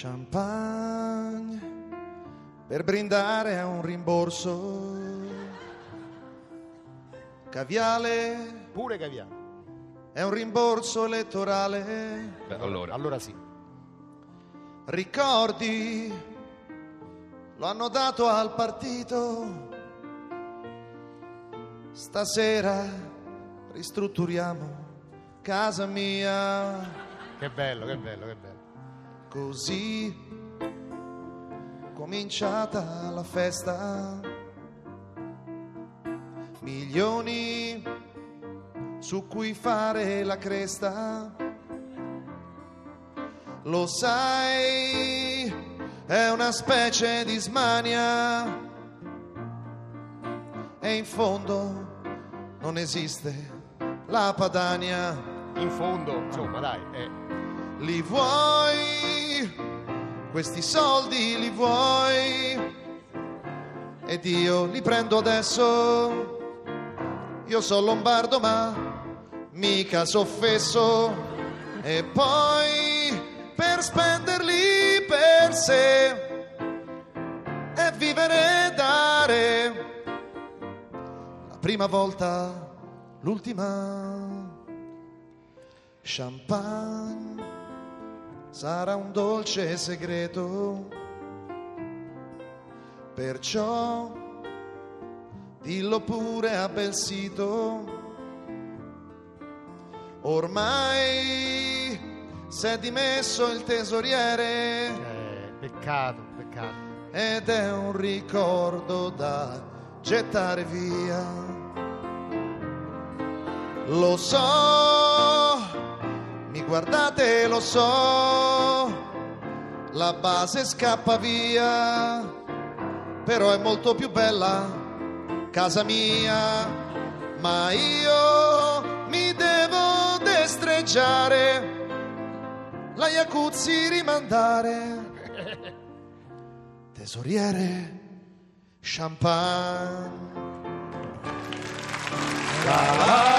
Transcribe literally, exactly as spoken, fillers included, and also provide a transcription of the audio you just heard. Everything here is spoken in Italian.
Champagne per brindare a un rimborso, caviale pure caviale è un rimborso elettorale. Beh, allora. allora sì, ricordi lo hanno dato al partito, stasera ristrutturiamo casa mia. Che bello, che bello, che bello. Così cominciata la festa, milioni su cui fare la cresta. Lo sai, è una specie di smania e in fondo non esiste la Padania. In fondo, insomma, dai, eh. Li vuoi, questi soldi li vuoi, ed io li prendo adesso. Io sono lombardo ma mica soffesso. E poi per spenderli per sé e vivere e dare, la prima volta, l'ultima. Champagne sarà un dolce segreto, perciò dillo pure a bel sito. Ormai si è dimesso il tesoriere, eh, peccato, peccato, ed è un ricordo da gettare via. Lo so, mi guardate, lo so, la base scappa via, però è molto più bella casa mia. Ma io mi devo destreggiare, la jacuzzi rimandare. Tesoriere, champagne.